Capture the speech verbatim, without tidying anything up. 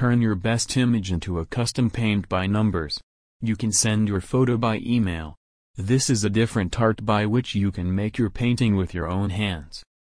turn your best image into a custom paint by numbers. You can send your photo by email. This is a different art by which you can make your painting with your own hands.